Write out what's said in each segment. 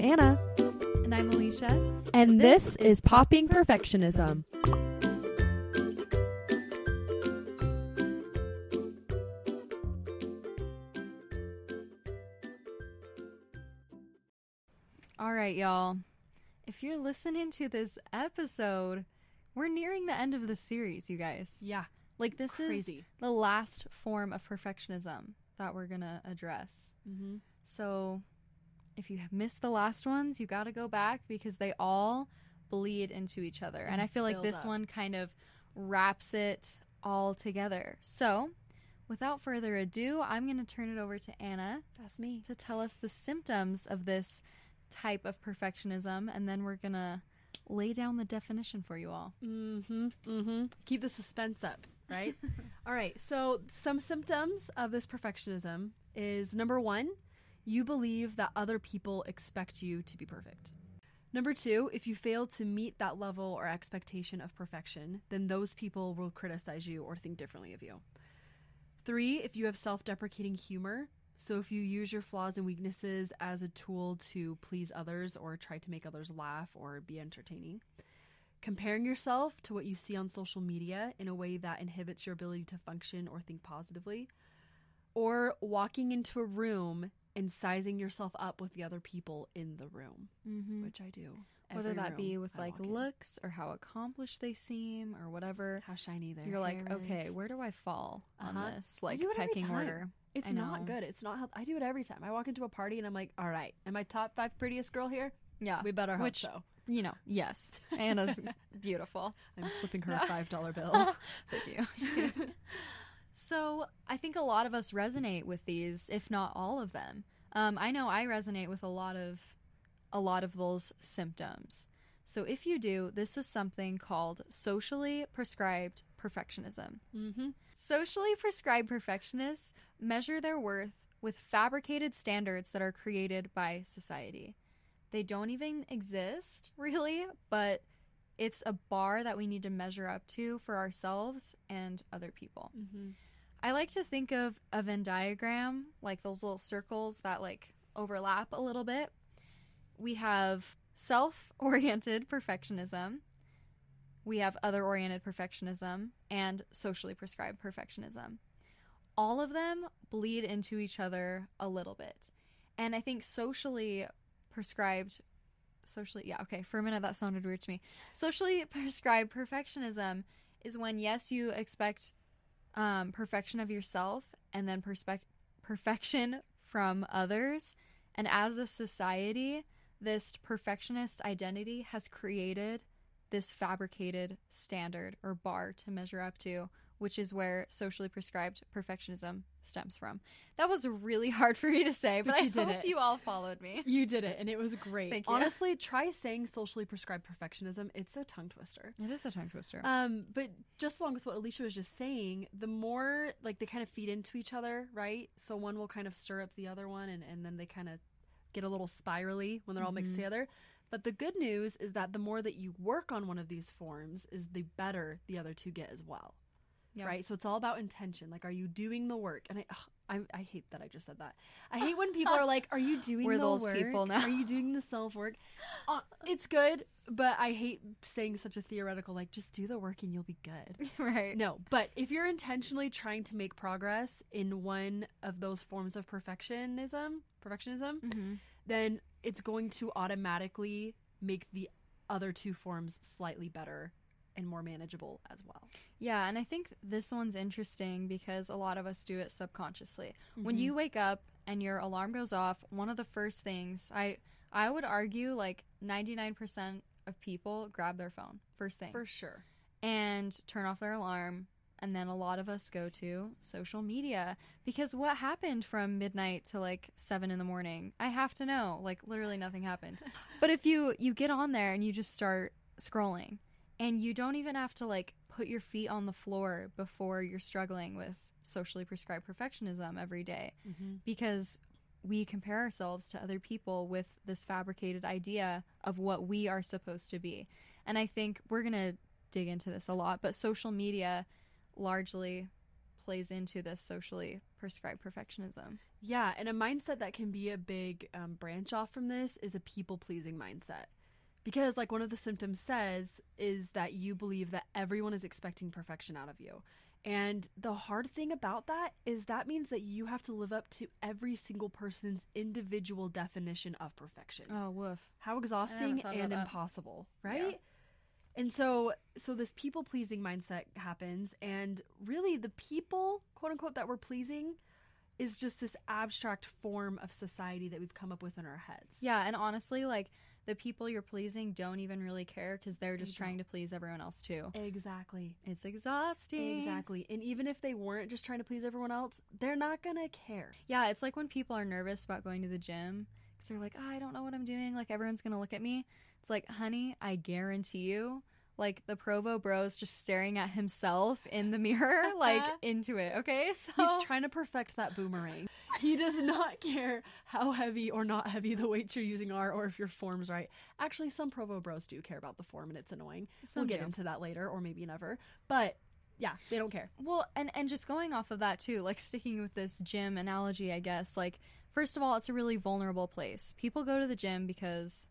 I'm Anna. And I'm Alicia. And this is Popping Perfectionism. All right, y'all. If you're listening to this episode, we're nearing the end of the series, you guys. Yeah. Like, this is the last form of perfectionism that we're going to address. Mm-hmm. So if you have missed the last ones, you got to go back because they all bleed into each other. And I feel like this one kind of wraps it all together. So without further ado, I'm going to turn it over to Anna. That's me. To tell us the symptoms of this type of perfectionism. And then we're going to lay down the definition for you all. Mm-hmm. Mm-hmm. Keep the suspense up, right? All right. So some symptoms of this perfectionism is, number one, you believe that other people expect you to be perfect. Number two, if you fail to meet that level or expectation of perfection, then those people will criticize you or think differently of you. Three, if you have self-deprecating humor. So if you use your flaws and weaknesses as a tool to please others or try to make others laugh or be entertaining. Comparing yourself to what you see on social media in a way that inhibits your ability to function or think positively. Or walking into a room and sizing yourself up with the other people in the room, mm-hmm. which I do. Whether that be with like looks or how accomplished they seem or whatever. How shiny they are. You're like, okay, where do I fall on this? Like pecking order. It's not good. It's not helpful. I do it every time. I walk into a party and I'm like, all right, am I top 5 prettiest girl here? Yeah. We better hope so. You know, yes. Anna's beautiful. I'm slipping her a $5 bill. Thank you. Just kidding. So I think a lot of us resonate with these, if not all of them. I know I resonate with a lot of those symptoms. So if you do, this is something called socially prescribed perfectionism. Mm-hmm. Socially prescribed perfectionists measure their worth with fabricated standards that are created by society. They don't even exist, really, but it's a bar that we need to measure up to for ourselves and other people. Mm-hmm. I like to think of a Venn diagram, like those little circles that like overlap a little bit. We have self-oriented perfectionism, we have other-oriented perfectionism, and socially prescribed perfectionism. All of them bleed into each other a little bit. And I think Socially prescribed perfectionism is when, yes, you expect perfection of yourself and then perfection from others. And as a society, this perfectionist identity has created this fabricated standard or bar to measure up to, which is where socially prescribed perfectionism stems from. That was really hard for me to say, but I hope you all followed me. You did it, and it was great. Thank you. Honestly, try saying socially prescribed perfectionism. It's a tongue twister. It is a tongue twister. But just along with what Alicia was just saying, the more, like, they kind of feed into each other, right? So one will kind of stir up the other one, and then they kind of get a little spirally when they're all mixed together. But the good news is that the more that you work on one of these forms is the better the other two get as well. Yep. Right. So it's all about intention. Like, are you doing the work? And I hate that I just said that. I hate when people are like, are you doing the work? We're those people now. Are you doing the self work? It's good, but I hate saying such a theoretical, like, just do the work and you'll be good. Right. No, but if you're intentionally trying to make progress in one of those forms of perfectionism, mm-hmm. then it's going to automatically make the other two forms slightly better and more manageable as well. Yeah, and I think this one's interesting because a lot of us do it subconsciously. Mm-hmm. When you wake up and your alarm goes off, one of the first things, I would argue like 99% of people grab their phone first thing. For sure. And turn off their alarm. And then a lot of us go to social media because what happened from midnight to like 7 in the morning? I have to know. Like, literally nothing happened. But if you get on there and you just start scrolling, and you don't even have to, like, put your feet on the floor before you're struggling with socially prescribed perfectionism every day. Mm-hmm. Because we compare ourselves to other people with this fabricated idea of what we are supposed to be. And I think we're going to dig into this a lot, but social media largely plays into this socially prescribed perfectionism. Yeah, and a mindset that can be a big branch off from this is a people-pleasing mindset. Because like one of the symptoms says is that you believe that everyone is expecting perfection out of you. And the hard thing about that is that means that you have to live up to every single person's individual definition of perfection. Oh, woof. How exhausting and impossible, right? Yeah. And so this people-pleasing mindset happens, and really the people, quote unquote, that we're pleasing is just this abstract form of society that we've come up with in our heads. Yeah, and honestly, like, the people you're pleasing don't even really care because they're just trying to please everyone else too. Exactly. It's exhausting. Exactly. And even if they weren't just trying to please everyone else, they're not going to care. Yeah, it's like when people are nervous about going to the gym because they're like, oh, I don't know what I'm doing. Like, everyone's going to look at me. It's like, honey, I guarantee you, like, the Provo bro's just staring at himself in the mirror, like, into it, okay? So he's trying to perfect that boomerang. He does not care how heavy or not heavy the weights you're using are or if your form's right. Actually, some Provo bros do care about the form, and it's annoying. We'll get into that later, or maybe never. But, yeah, they don't care. Well, and just going off of that, too, like, sticking with this gym analogy, I guess, like, first of all, it's a really vulnerable place. People go to the gym because,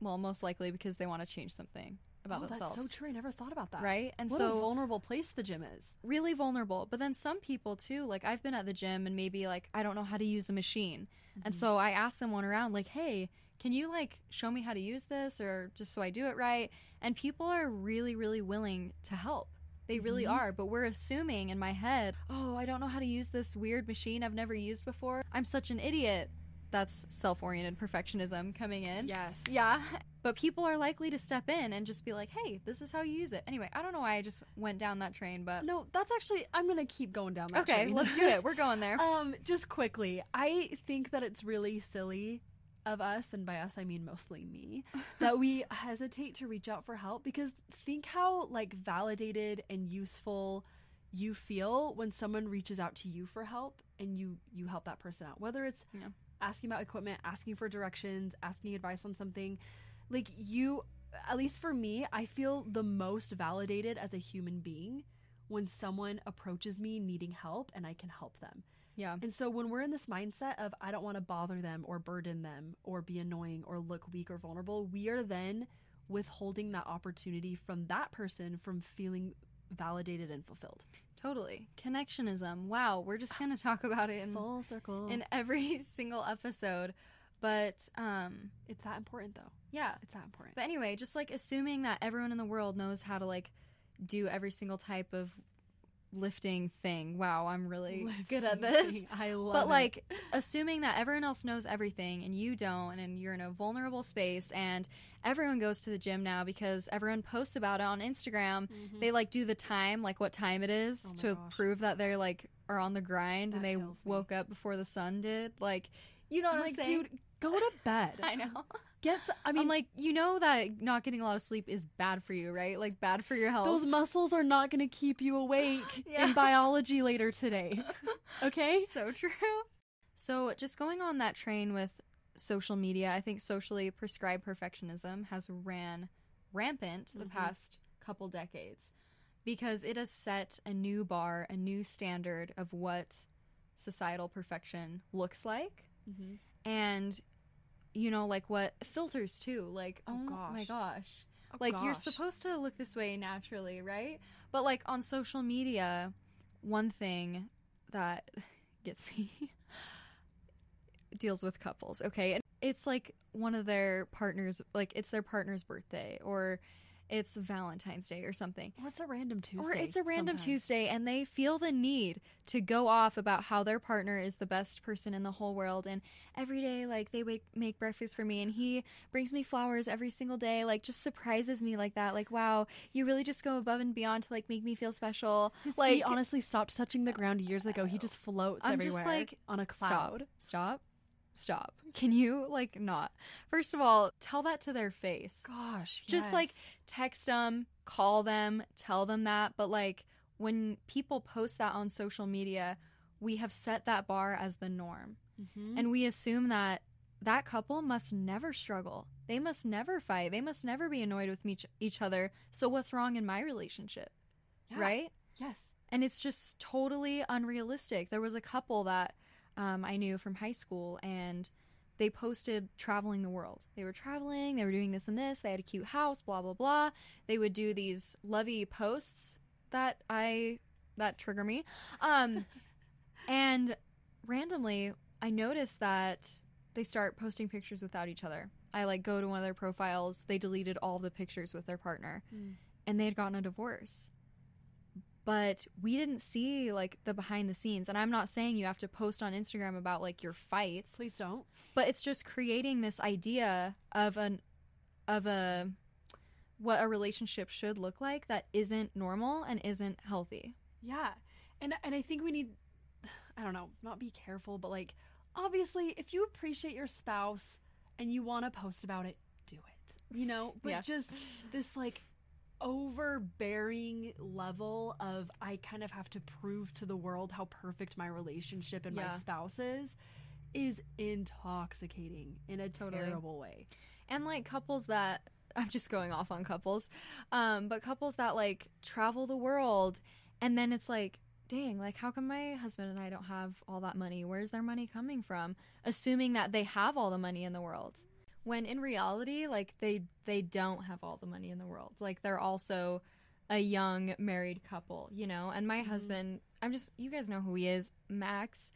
well, most likely because they want to change something about themselves. That's so true. I never thought about that. Right? And what a vulnerable place the gym is. Really vulnerable. But then some people too, like I've been at the gym and maybe like I don't know how to use a machine. Mm-hmm. And so I asked someone around like, hey, can you like show me how to use this or just so I do it right? And people are really, really willing to help. They really are. But we're assuming in my head, oh, I don't know how to use this weird machine I've never used before. I'm such an idiot. That's self-oriented perfectionism coming in. Yes. Yeah. But people are likely to step in and just be like, hey, this is how you use it. Anyway, I don't know why I just went down that train, but... No, that's actually... I'm going to keep going down that train. Okay, let's do it. We're going there. Just quickly, I think that it's really silly of us, and by us I mean mostly me, that we hesitate to reach out for help because think how, like, validated and useful you feel when someone reaches out to you for help and you help that person out. Whether it's... Yeah. Asking about equipment, asking for directions, asking advice on something. Like you, at least for me, I feel the most validated as a human being when someone approaches me needing help and I can help them. Yeah. And so when we're in this mindset of I don't want to bother them or burden them or be annoying or look weak or vulnerable, we are then withholding that opportunity from that person from feeling validated and fulfilled. Totally. Connectionism. Wow. We're just going to talk about it in full circle in every single episode. But it's that important though. Yeah. It's that important. But anyway, just like assuming that everyone in the world knows how to like do every single type of lifting thing. Wow. I'm really good at this. I love it. But like assuming that everyone else knows everything and you don't and you're in a vulnerable space and everyone goes to the gym now because everyone posts about it on Instagram. Mm-hmm. They like do the time, like what time it is prove that they're like are on the grind that and they woke up before the sun did. Like, you know what I'm saying? Dude, go to bed. I know. I'm like, you know that not getting a lot of sleep is bad for you, right? Like, bad for your health. Those muscles are not going to keep you awake in biology later today. Okay? So true. So just going on that train with social media, I think socially prescribed perfectionism has ran rampant the past couple decades because it has set a new bar, a new standard of what societal perfection looks like. Mm-hmm. And, you know, like what filters too, like, oh my gosh, you're supposed to look this way naturally, right? But like on social media, one thing that gets me deals with couples, okay? And it's like one of their partners, like it's their partner's birthday or it's Valentine's Day or something. Or it's a random Tuesday. Tuesday and they feel the need to go off about how their partner is the best person in the whole world. And every day, like, they make breakfast for me and he brings me flowers every single day. Like, just surprises me like that. Like, wow, you really just go above and beyond to, like, make me feel special. His feet honestly stopped touching the ground years ago. He just floats everywhere just, like, on a cloud. Stop. Can you, like, not? First of all, tell that to their face. Gosh, just, like, text them, call them, tell them that. But, like, when people post that on social media, we have set that bar as the norm. Mm-hmm. And we assume that that couple must never struggle. They must never fight. They must never be annoyed with each other. So what's wrong in my relationship? Yeah. Right? Yes. And it's just totally unrealistic. There was a couple that I knew from high school, and they posted traveling the world. They were traveling, they were doing this and this, they had a cute house, blah, blah, blah. They would do these lovey posts that trigger me. And randomly, I noticed that they start posting pictures without each other. I go to one of their profiles, they deleted all the pictures with their partner, and they had gotten a divorce. But we didn't see the behind the scenes. And I'm not saying you have to post on Instagram about your fights. Please don't. But it's just creating this idea of what a relationship should look like that isn't normal and isn't healthy. Yeah. And I think we need, I don't know, not be careful, but obviously if you appreciate your spouse and you want to post about it, do it. But yeah. Just this overbearing level of I kind of have to prove to the world how perfect my relationship and my spouse is intoxicating in a terrible way. And couples that, I'm just going off on couples, but couples that travel the world, and then it's dang, how come my husband and I don't have all that money? Where's their money coming from? Assuming that they have all the money in the world. When in reality, they don't have all the money in the world. They're also a young married couple, And my husband, you guys know who he is. Max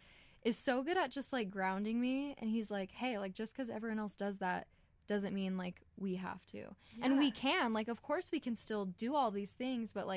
is so good at just, grounding me. And he's hey, just because everyone else does that doesn't mean, we have to. Yeah. And we can. Of course we can still do all these things. But,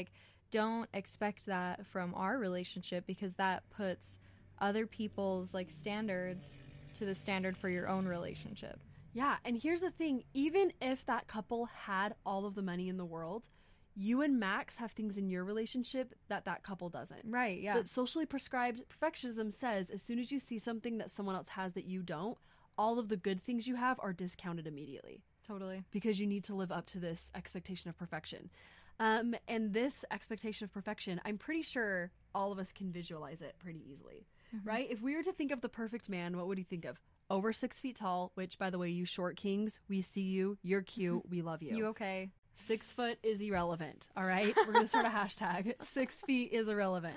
don't expect that from our relationship, because that puts other people's, standards to the standard for your own relationship. Yeah, and here's the thing. Even if that couple had all of the money in the world, you and Max have things in your relationship that couple doesn't. Right, yeah. But socially prescribed perfectionism says as soon as you see something that someone else has that you don't, all of the good things you have are discounted immediately. Totally. Because you need to live up to this expectation of perfection. And this expectation of perfection, I'm pretty sure all of us can visualize it pretty easily, right? If we were to think of the perfect man, what would he think of? Over 6 feet tall, which, by the way, you short kings, we see you, you're cute, we love you. You okay. 6 foot is irrelevant, all right? We're going to start a hashtag. 6 feet is irrelevant.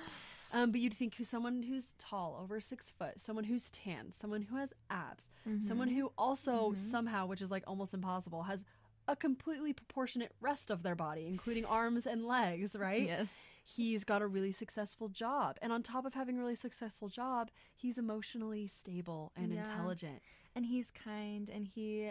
But you'd think someone who's tall, over 6 foot, someone who's tan, someone who has abs, someone who also somehow, which is almost impossible, has a completely proportionate rest of their body, including arms and legs, right? Yes. He's got a really successful job. And on top of having a really successful job, he's emotionally stable and intelligent. And he's kind, and he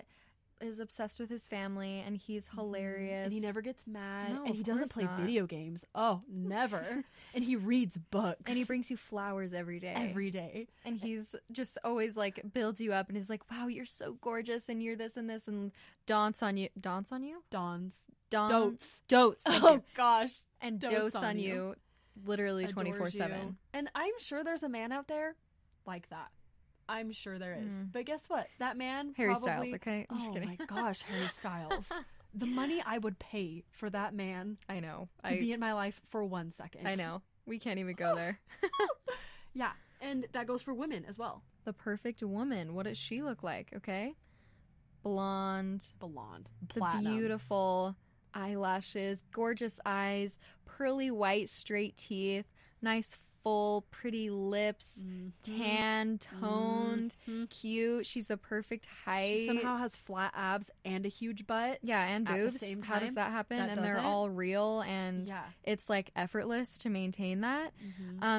is obsessed with his family, and he's hilarious. And he never gets mad. No, and he doesn't play video games. Oh, never. And he reads books. And he brings you flowers every day. Every day. And he's just always builds you up and is wow, you're so gorgeous and you're this and this, and daunts on you. Daunts on you? Dotes. Oh, gosh. And dotes on you literally 24/7. And I'm sure there's a man out there like that. I'm sure there is. But guess what? That man Harry Styles, okay? I'm just kidding. Oh, my gosh, Harry Styles. The money I would pay for that man. I know. To be in my life for 1 second. I know. We can't even go there. Yeah, and that goes for women as well. The perfect woman. What does she look like, okay? Blonde. Platinum. The beautiful eyelashes, gorgeous eyes, pearly white, straight teeth, nice full, pretty lips, tan, toned, cute. She's the perfect height. She somehow has flat abs and a huge butt. Yeah, and boobs. At the same time. How does that happen? That and they're all real, and it's effortless to maintain that.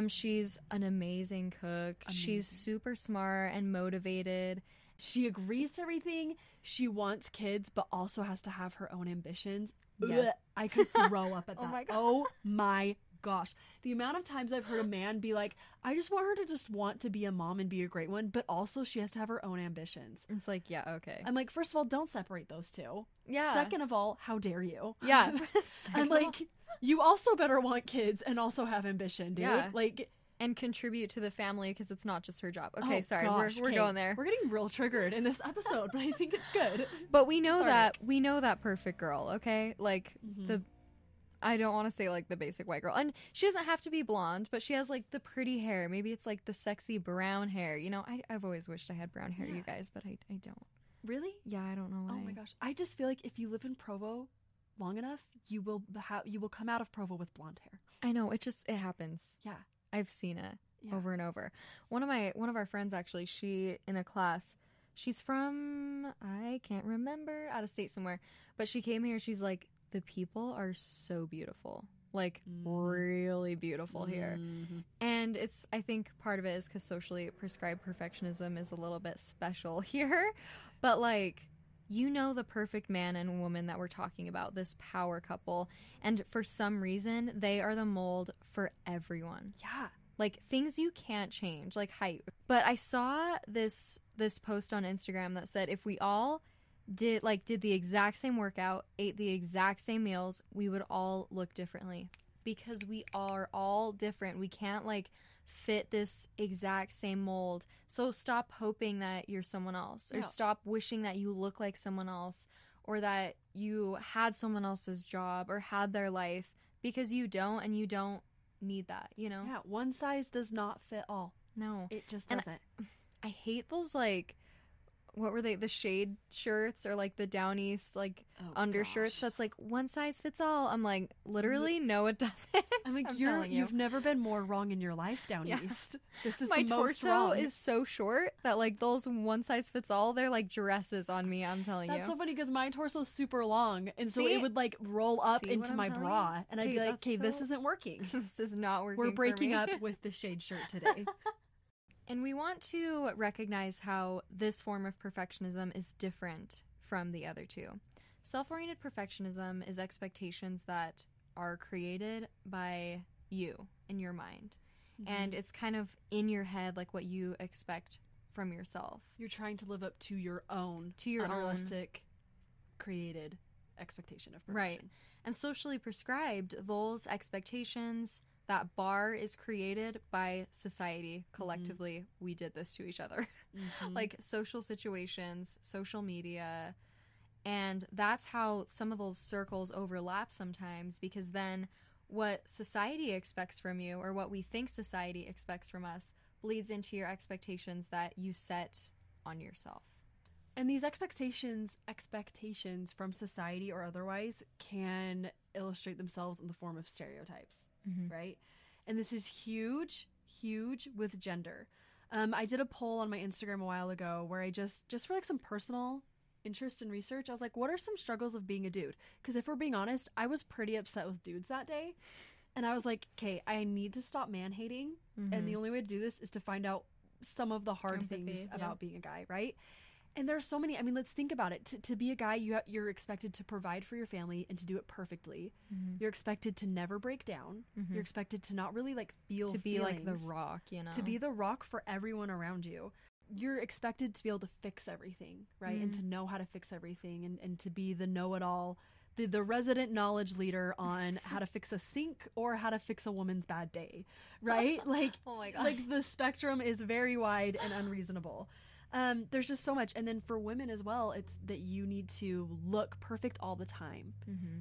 She's an amazing cook. She's super smart and motivated. She agrees to everything. She wants kids, but also has to have her own ambitions. Yes. I could throw up at that. Oh my gosh, the amount of times I've heard a man be I just want her to want to be a mom and be a great one, but also she has to have her own ambitions. It's okay. I'm first of all, don't separate those two. Yeah. Second of all, how dare you? Yeah. I'm you also better want kids and also have ambition, dude. Yeah. And contribute to the family, because it's not just her job. Okay, we're going there. We're getting real triggered in this episode, but I think it's good. But we know that perfect girl, okay? I don't want to say the basic white girl. And she doesn't have to be blonde, but she has the pretty hair. Maybe it's the sexy brown hair. I've always wished I had brown hair, you guys, but I don't. Really? Yeah, I don't know why. Oh my gosh. I just feel if you live in Provo long enough, you will come out of Provo with blonde hair. I know. It happens. Yeah. I've seen it. over and over. One of our friends, actually, she in a class, she's from, I can't remember, out of state somewhere, but she came here. She's like, the people are so beautiful, like really beautiful here. And it's, I think part of it is because socially prescribed perfectionism is a little bit special here, but like, you know, the perfect man and woman that we're talking about, this power couple, and for some reason they are the mold for everyone. Yeah, like things you can't change, like height. But I saw this post on Instagram that said, if we all did the exact same workout, ate the exact same meals, we would all look differently, because we are all different. We can't like fit this exact same mold. So stop hoping that you're someone else, or stop wishing that you look like someone else, or that you had someone else's job or had their life, because you don't, and you don't need that, you know? Yeah, one size does not fit all. No. It just doesn't. I hate those, like, what were they, the shade shirts, or like the Down East, like undershirts that's like one size fits all. I'm like, literally, no, it doesn't. I'm like, you've never been more wrong in your life, Down East. This is my the most torso wrong. Is so short that like those one size fits all, they're like dresses on me. I'm telling that's you. That's so funny, because my torso's super long, and so it would like roll up into my bra, and I'd be like, okay, this isn't working. This is not working. We're breaking up with the shade shirt today. And we want to recognize how this form of perfectionism is different from the other two. Self-oriented perfectionism is expectations that are created by you in your mind. Mm-hmm. And it's kind of in your head, like what you expect from yourself. You're trying to live up to your own unrealistic created expectation of perfection. Right. And socially prescribed, those expectations, that bar is created by society. Collectively, we did this to each other. Like social situations, social media. And that's how some of those circles overlap sometimes, because then what society expects from you, or what we think society expects from us, bleeds into your expectations that you set on yourself. And these expectations from society or otherwise can illustrate themselves in the form of stereotypes. Right? And this is huge, huge with gender. I did a poll on my Instagram a while ago where I just for like some personal interest and research, I was like, what are some struggles of being a dude? Because if we're being honest, I was pretty upset with dudes that day. And I was like, okay, I need to stop man-hating. And the only way to do this is to find out some of the hard things about being a guy, right? And there's so many. I mean, let's think about it. To be a guy, you're expected to provide for your family and to do it perfectly. You're expected to never break down. You're expected to not really like feel to be like the rock, you know, to be the rock for everyone around you. You're expected to be able to fix everything, right? And to know how to fix everything, and to be the know-it-all, the resident knowledge leader on how to fix a sink or how to fix a woman's bad day, right? Like, oh my gosh, like the spectrum is very wide and unreasonable. There's just so much. And then for women as well, it's that you need to look perfect all the time.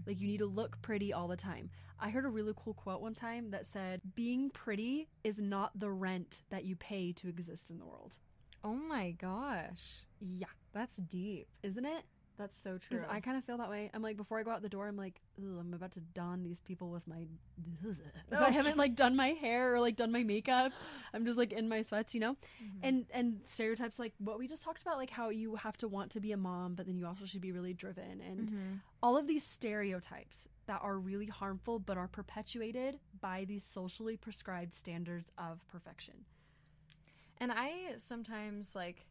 Like you need to look pretty all the time. I heard a really cool quote one time that said, being pretty is not the rent that you pay to exist in the world. Oh my gosh. Yeah. That's deep. Isn't it? That's so true. Because I kind of feel that way. I'm like, before I go out the door, I'm like, I'm about to don these people with my... If I haven't like done my hair or like done my makeup, I'm just like in my sweats, you know? And stereotypes like what we just talked about, like how you have to want to be a mom, but then you also should be really driven. And all of these stereotypes that are really harmful, but are perpetuated by these socially prescribed standards of perfection. And I sometimes like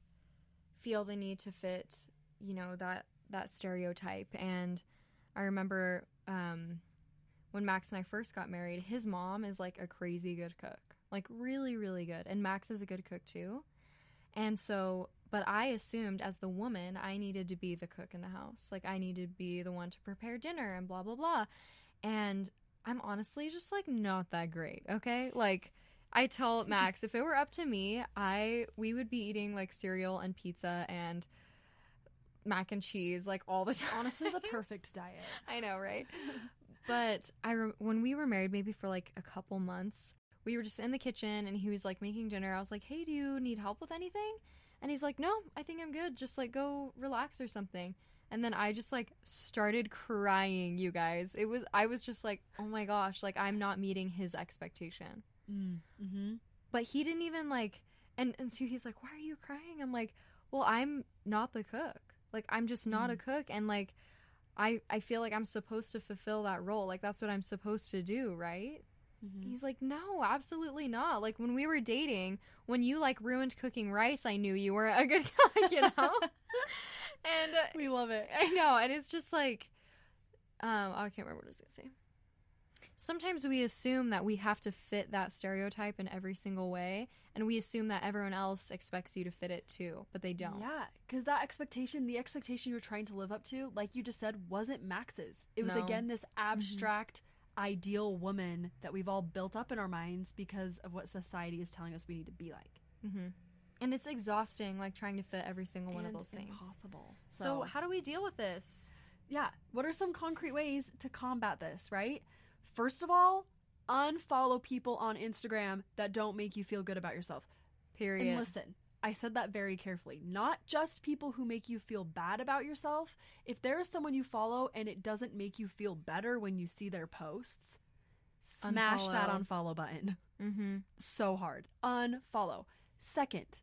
feel the need to fit, you know, that stereotype. And I remember when Max and I first got married, his mom is like a crazy good cook, like really, really good. And Max is a good cook too. And so, but I assumed as the woman, I needed to be the cook in the house. Like I needed to be the one to prepare dinner and blah, blah, blah. And I'm honestly just like not that great. Okay. Like I tell Max, if it were up to me, we would be eating like cereal and pizza and mac and cheese like all the time. Honestly, the perfect diet. I know, right? But when we were married, maybe for like a couple months, we were just in the kitchen and he was like making dinner. I was like, hey, do you need help with anything? And he's like, no, I think I'm good, just like go relax or something. And then I just like started crying, you guys. I was just like, oh my gosh, like I'm not meeting his expectation. But he didn't even like, and so he's like, why are you crying? I'm like, well, I'm not the cook. Like, I'm just not a cook. And like, I feel like I'm supposed to fulfill that role. Like, that's what I'm supposed to do, right? Mm-hmm. He's like, no, absolutely not. Like, when we were dating, when you like ruined cooking rice, I knew you were a good cook, you know? And we love it. I know. And it's just like, I can't remember what I was going to say. Sometimes we assume that we have to fit that stereotype in every single way. And we assume that everyone else expects you to fit it too, but they don't. Yeah. Because that expectation, the expectation you were trying to live up to, like you just said, wasn't Max's. It was, again, this abstract ideal woman that we've all built up in our minds because of what society is telling us we need to be like. Mm-hmm. And it's exhausting, like trying to fit every single one of those things. Impossible. So how do we deal with this? Yeah. What are some concrete ways to combat this, right? First of all, unfollow people on Instagram that don't make you feel good about yourself. Period. And listen, I said that very carefully. Not just people who make you feel bad about yourself. If there is someone you follow and it doesn't make you feel better when you see their posts, smash that unfollow button. Mm-hmm. So hard. Unfollow. Second,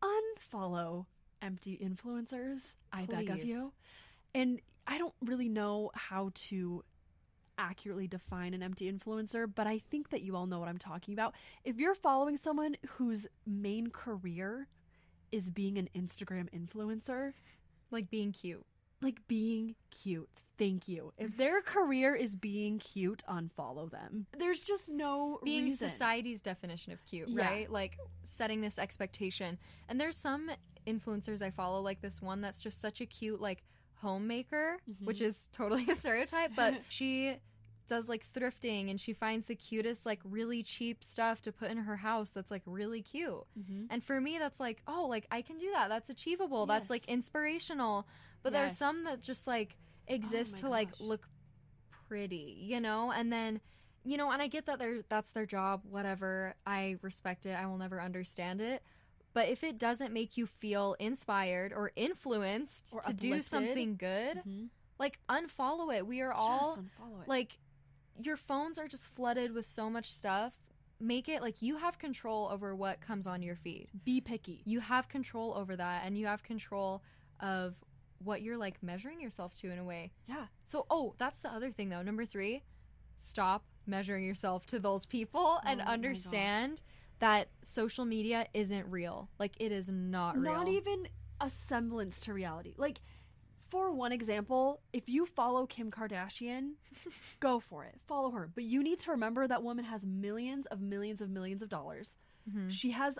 unfollow empty influencers. I beg of you. And I don't really know how to accurately define an empty influencer, but I think that you all know what I'm talking about. If you're following someone whose main career is being an Instagram influencer, like being cute, thank you. If their career is being cute, unfollow them. There's just no being reason. Society's definition of cute, right? Like setting this expectation. And there's some influencers I follow, like this one that's just such a cute like homemaker, which is totally a stereotype, but she does like thrifting and she finds the cutest like really cheap stuff to put in her house that's like really cute. And for me, that's like, oh, like I can do that. That's achievable. That's like inspirational. But there are some that just like exist to like look pretty, you know? And then, you know, and I get that that's their job, whatever. I respect it. I will never understand it. But if it doesn't make you feel inspired or influenced or to do something good, like unfollow it. We are all like, your phones are just flooded with so much stuff. Make it like you have control over what comes on your feed. Be picky. You have control over that, and you have control of what you're like measuring yourself to in a way. Yeah. So, that's the other thing though. Number 3, stop measuring yourself to those people and understand that social media isn't real. Like, it is not real. Not even a semblance to reality. Like, for one example, if you follow Kim Kardashian, go for it. Follow her. But you need to remember that woman has millions of dollars. She has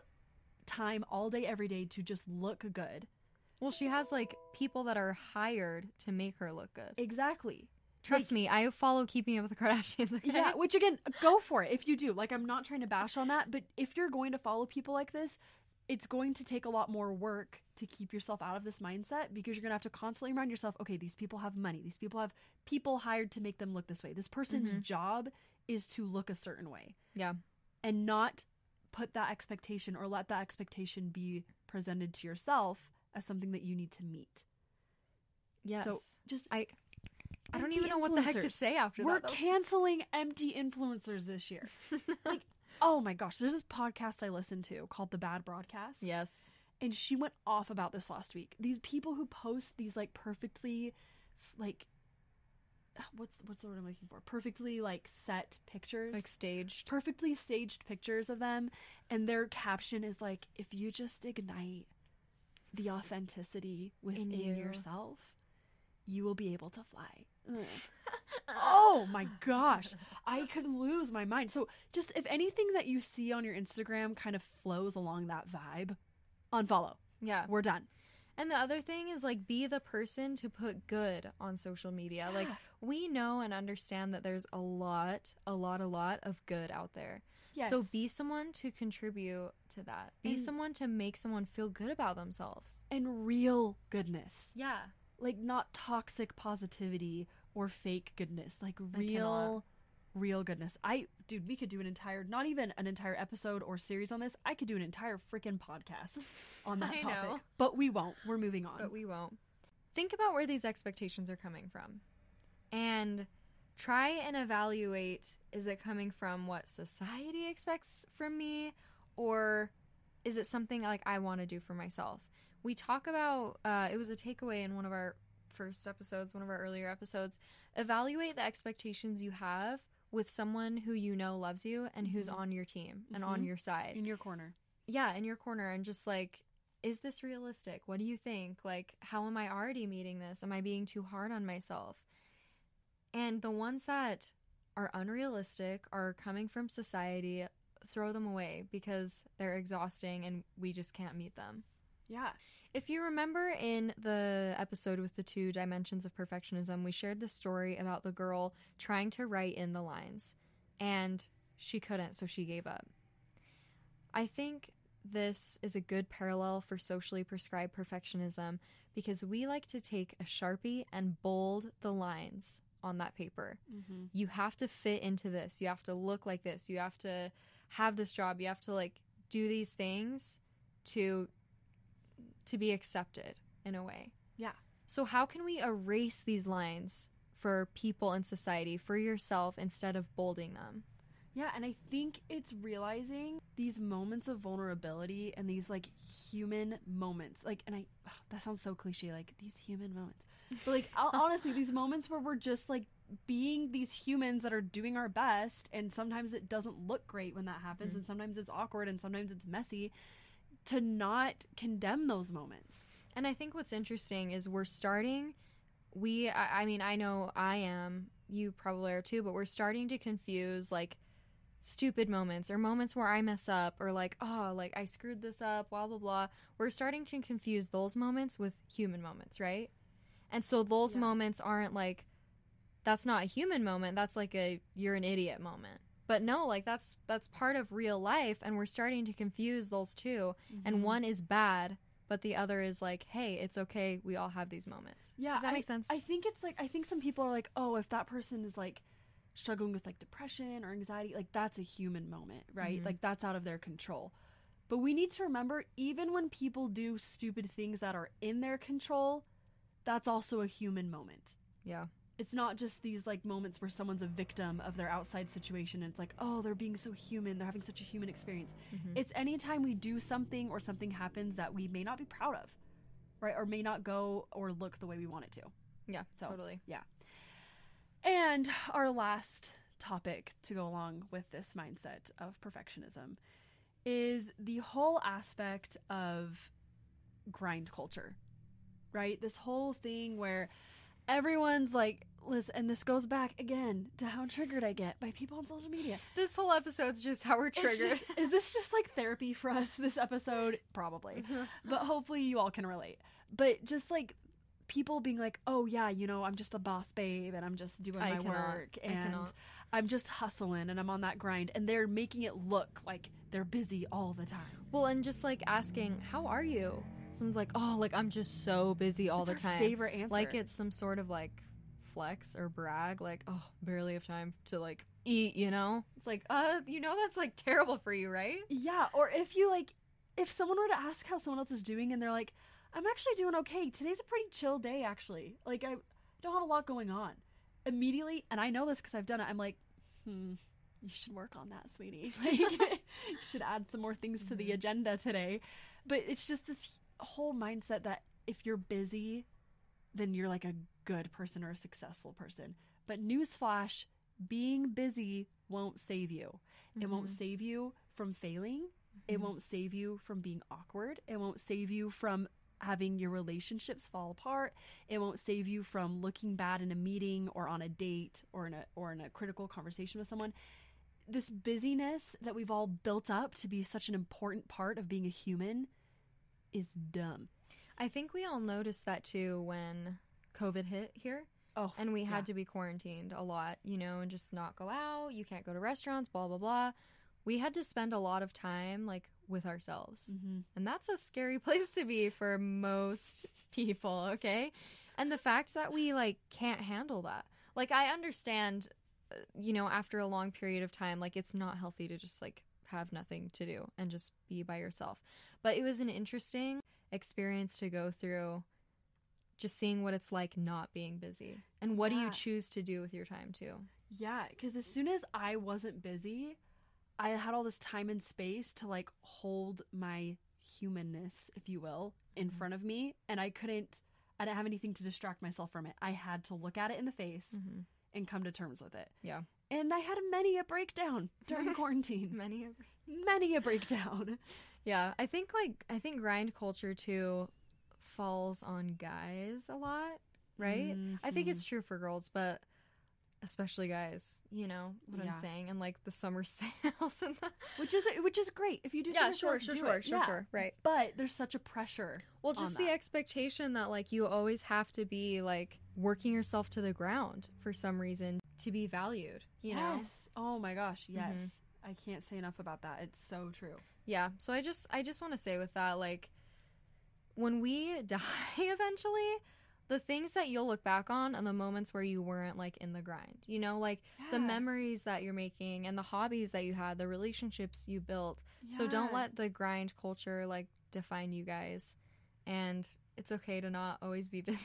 time all day, every day to just look good. Well, she has, like, people that are hired to make her look good. Exactly. Trust me, I follow Keeping Up with the Kardashians. Okay? Yeah, which again, go for it if you do. Like, I'm not trying to bash on that, but if you're going to follow people like this, it's going to take a lot more work to keep yourself out of this mindset, because you're going to have to constantly remind yourself, okay, these people have money. These people have people hired to make them look this way. This person's job is to look a certain way. Yeah. And not put that expectation or let that expectation be presented to yourself as something that you need to meet. Yes. So just... I don't even know what the heck to say after that. We're canceling empty influencers this year. Like, oh my gosh, there's this podcast I listened to called The Bad Broadcast. Yes. And she went off about this last week. These people who post these like perfectly like what's the word I'm looking for? Perfectly like set pictures. Like staged. Perfectly staged pictures of them, and their caption is like, if you just ignite the authenticity within yourself, you will be able to fly. Oh my gosh, I could lose my mind. So just if anything that you see on your Instagram kind of flows along that vibe, unfollow. Yeah. We're done. And the other thing is like, be the person to put good on social media. Yeah. Like, we know and understand that there's a lot of good out there. Yes. So be someone to contribute to that. Be someone to make someone feel good about themselves. And real goodness. Yeah. Like, not toxic positivity or fake goodness. Like, real goodness. Dude, we could do not even an entire episode or series on this. I could do an entire freaking podcast on that topic. Know. But we won't. We're moving on. But we won't. Think about where these expectations are coming from. And Try and evaluate, is it coming from what society expects from me, or is it something like I want to do for myself? We talk about, it was a takeaway in one of our first episodes, one of our earlier episodes, evaluate the expectations you have with someone who you know loves you and who's on your team and on your side. In your corner. Yeah, in your corner. And just like, is this realistic? What do you think? Like, how am I already meeting this? Am I being too hard on myself? And the ones that are unrealistic are coming from society, throw them away because they're exhausting and we just can't meet them. Yeah. If you remember in the episode with the 2 dimensions of perfectionism, we shared the story about the girl trying to write in the lines and she couldn't, so she gave up. I think this is a good parallel for socially prescribed perfectionism because we like to take a Sharpie and bold the lines on that paper. You have to fit into this. You have to look like this. You have to have this job. You have to like do these things to be accepted in a way. Yeah. So how can we erase these lines for people in society, for yourself, instead of bolding them? Yeah, and I think it's realizing these moments of vulnerability and these like human moments. Like, and that sounds so cliche, like these human moments. But like honestly, these moments where we're just like being these humans that are doing our best, and sometimes it doesn't look great when that happens, and sometimes it's awkward and sometimes it's messy, to not condemn those moments. And I think what's interesting is I know I am, you probably are too, but we're starting to confuse like stupid moments or moments where I mess up or like, oh, like I screwed this up, blah, blah, blah. We're starting to confuse those moments with human moments, right? And so those moments aren't like, that's not a human moment. That's like you're an idiot moment. But no, like that's part of real life. And we're starting to confuse those two. And one is bad, but the other is like, hey, it's okay. We all have these moments. Yeah. Does that make sense? I think it's like, I think some people are like, oh, if that person is like struggling with like depression or anxiety, like that's a human moment, right? Like that's out of their control. But we need to remember, even when people do stupid things that are in their control, that's also a human moment. Yeah. It's not just these like moments where someone's a victim of their outside situation and it's like, oh, they're being so human. They're having such a human experience. It's anytime we do something or something happens that we may not be proud of, right? Or may not go or look the way we want it to. Yeah, so, totally. Yeah. And our last topic to go along with this mindset of perfectionism is the whole aspect of grind culture, right? This whole thing where everyone's like, listen, and this goes back again to how triggered I get by people on social media. This whole episode's just how we're triggered. Is this just like therapy for us, this episode? Probably. But hopefully you all can relate. But just like people being like, oh yeah, you know, I'm just a boss babe and I'm just doing my work and I'm just hustling and I'm on that grind. And they're making it look like they're busy all the time. Well, and just like asking, how are you? Someone's like, oh, like, I'm just so busy all the time. Favorite answer. Like, it's some sort of, like, flex or brag. Like, oh, barely have time to, like, eat, you know? It's like, you know that's, like, terrible for you, right? Yeah, or if you, like, if someone were to ask how someone else is doing and they're like, I'm actually doing okay. Today's a pretty chill day, actually. Like, I don't have a lot going on. Immediately, and I know this because I've done it, I'm like, you should work on that, sweetie. Like, you should add some more things to the agenda today. But it's just this whole mindset that if you're busy, then you're like a good person or a successful person. But newsflash, being busy won't save you. It won't save you from failing. It won't save you from being awkward. It won't save you from having your relationships fall apart. It won't save you from looking bad in a meeting or on a date or in a critical conversation with someone. This busyness that we've all built up to be such an important part of being a human is dumb. I think we all noticed that too when COVID hit here. Oh, and we had to be quarantined a lot, you know, and just not go out. You can't go to restaurants, blah, blah, blah. We had to spend a lot of time like with ourselves. And that's a scary place to be for most people, okay? And the fact that we like can't handle that. Like I understand, you know, after a long period of time, like it's not healthy to just like have nothing to do and just be by yourself. But it was an interesting experience to go through just seeing what it's like not being busy. And what do you choose to do with your time too? Yeah, because as soon as I wasn't busy, I had all this time and space to like hold my humanness, if you will, in front of me. And I didn't have anything to distract myself from it. I had to look at it in the face and come to terms with it. Yeah. And I had many a breakdown during quarantine. Many a breakdown. Yeah. I think grind culture too falls on guys a lot, right? Mm-hmm. I think it's true for girls, but especially guys, you know what I'm saying? And like the summer sales and the... Which is great. If you do summer sales, right. But there's such a pressure. Well, just the expectation that like you always have to be like working yourself to the ground for some reason to be valued, you know? Yes. Oh my gosh, yes. Mm-hmm. I can't say enough about that. It's so true. Yeah. So I just want to say with that, like when we die eventually, the things that you'll look back on and the moments where you weren't like in the grind, you know, like the memories that you're making and the hobbies that you had, the relationships you built. Yeah. So don't let the grind culture like define you guys, and it's okay to not always be busy.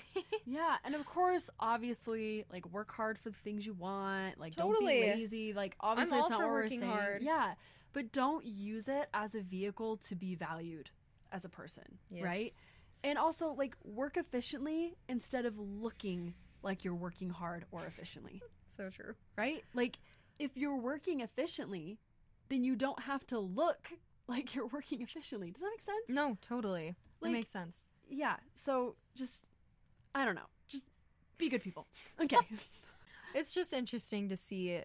Yeah. And of course, obviously like work hard for the things you want. Like don't be lazy. Like obviously it's not what we're saying. Hard. Yeah. But don't use it as a vehicle to be valued as a person. Yes. Right. And also, like, work efficiently instead of looking like you're working hard or efficiently. So true. Right? Like, if you're working efficiently, then you don't have to look like you're working efficiently. Does that make sense? No, totally. Like, that makes sense. Yeah. So, just, I don't know. Just be good people. Okay. It's just interesting to see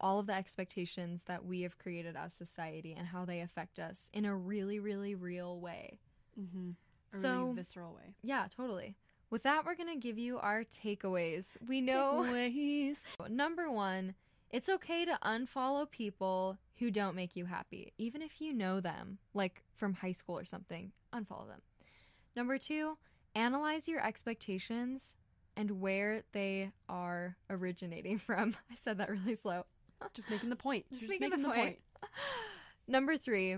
all of the expectations that we have created as society and how they affect us in a really, really real way. Mm-hmm. Really visceral way. Yeah, totally. With that, we're going to give you our takeaways. We know. Takeaways. Number one, it's okay to unfollow people who don't make you happy, even if you know them, like from high school or something. Unfollow them. Number two, analyze your expectations and where they are originating from. I said that really slow. Just making the point. Just making the point. Number three,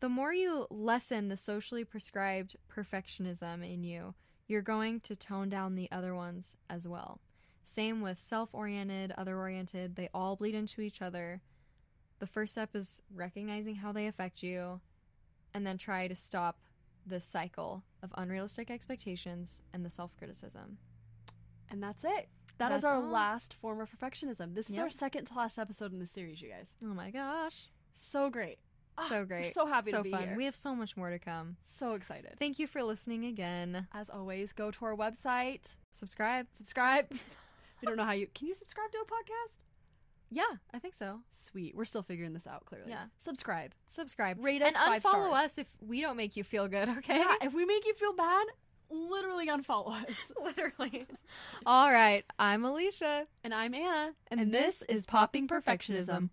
the more you lessen the socially prescribed perfectionism in you, you're going to tone down the other ones as well. Same with self-oriented, other-oriented. They all bleed into each other. The first step is recognizing how they affect you, and then try to stop the cycle of unrealistic expectations and the self-criticism. And that's it. That's our last form of perfectionism. This is our second to last episode in the series, you guys. Oh my gosh. So great. So great. We're so happy to be here. So fun. We have so much more to come. So excited. Thank you for listening again. As always, go to our website. Subscribe. We don't know how you... Can you subscribe to a podcast? Yeah, I think so. Sweet. We're still figuring this out, clearly. Yeah. Subscribe. Rate us 5 stars. And unfollow us if we don't make you feel good, okay? Yeah, if we make you feel bad, literally unfollow us. Literally. All right. I'm Alicia. And I'm Anna. And this is Popping Perfectionism.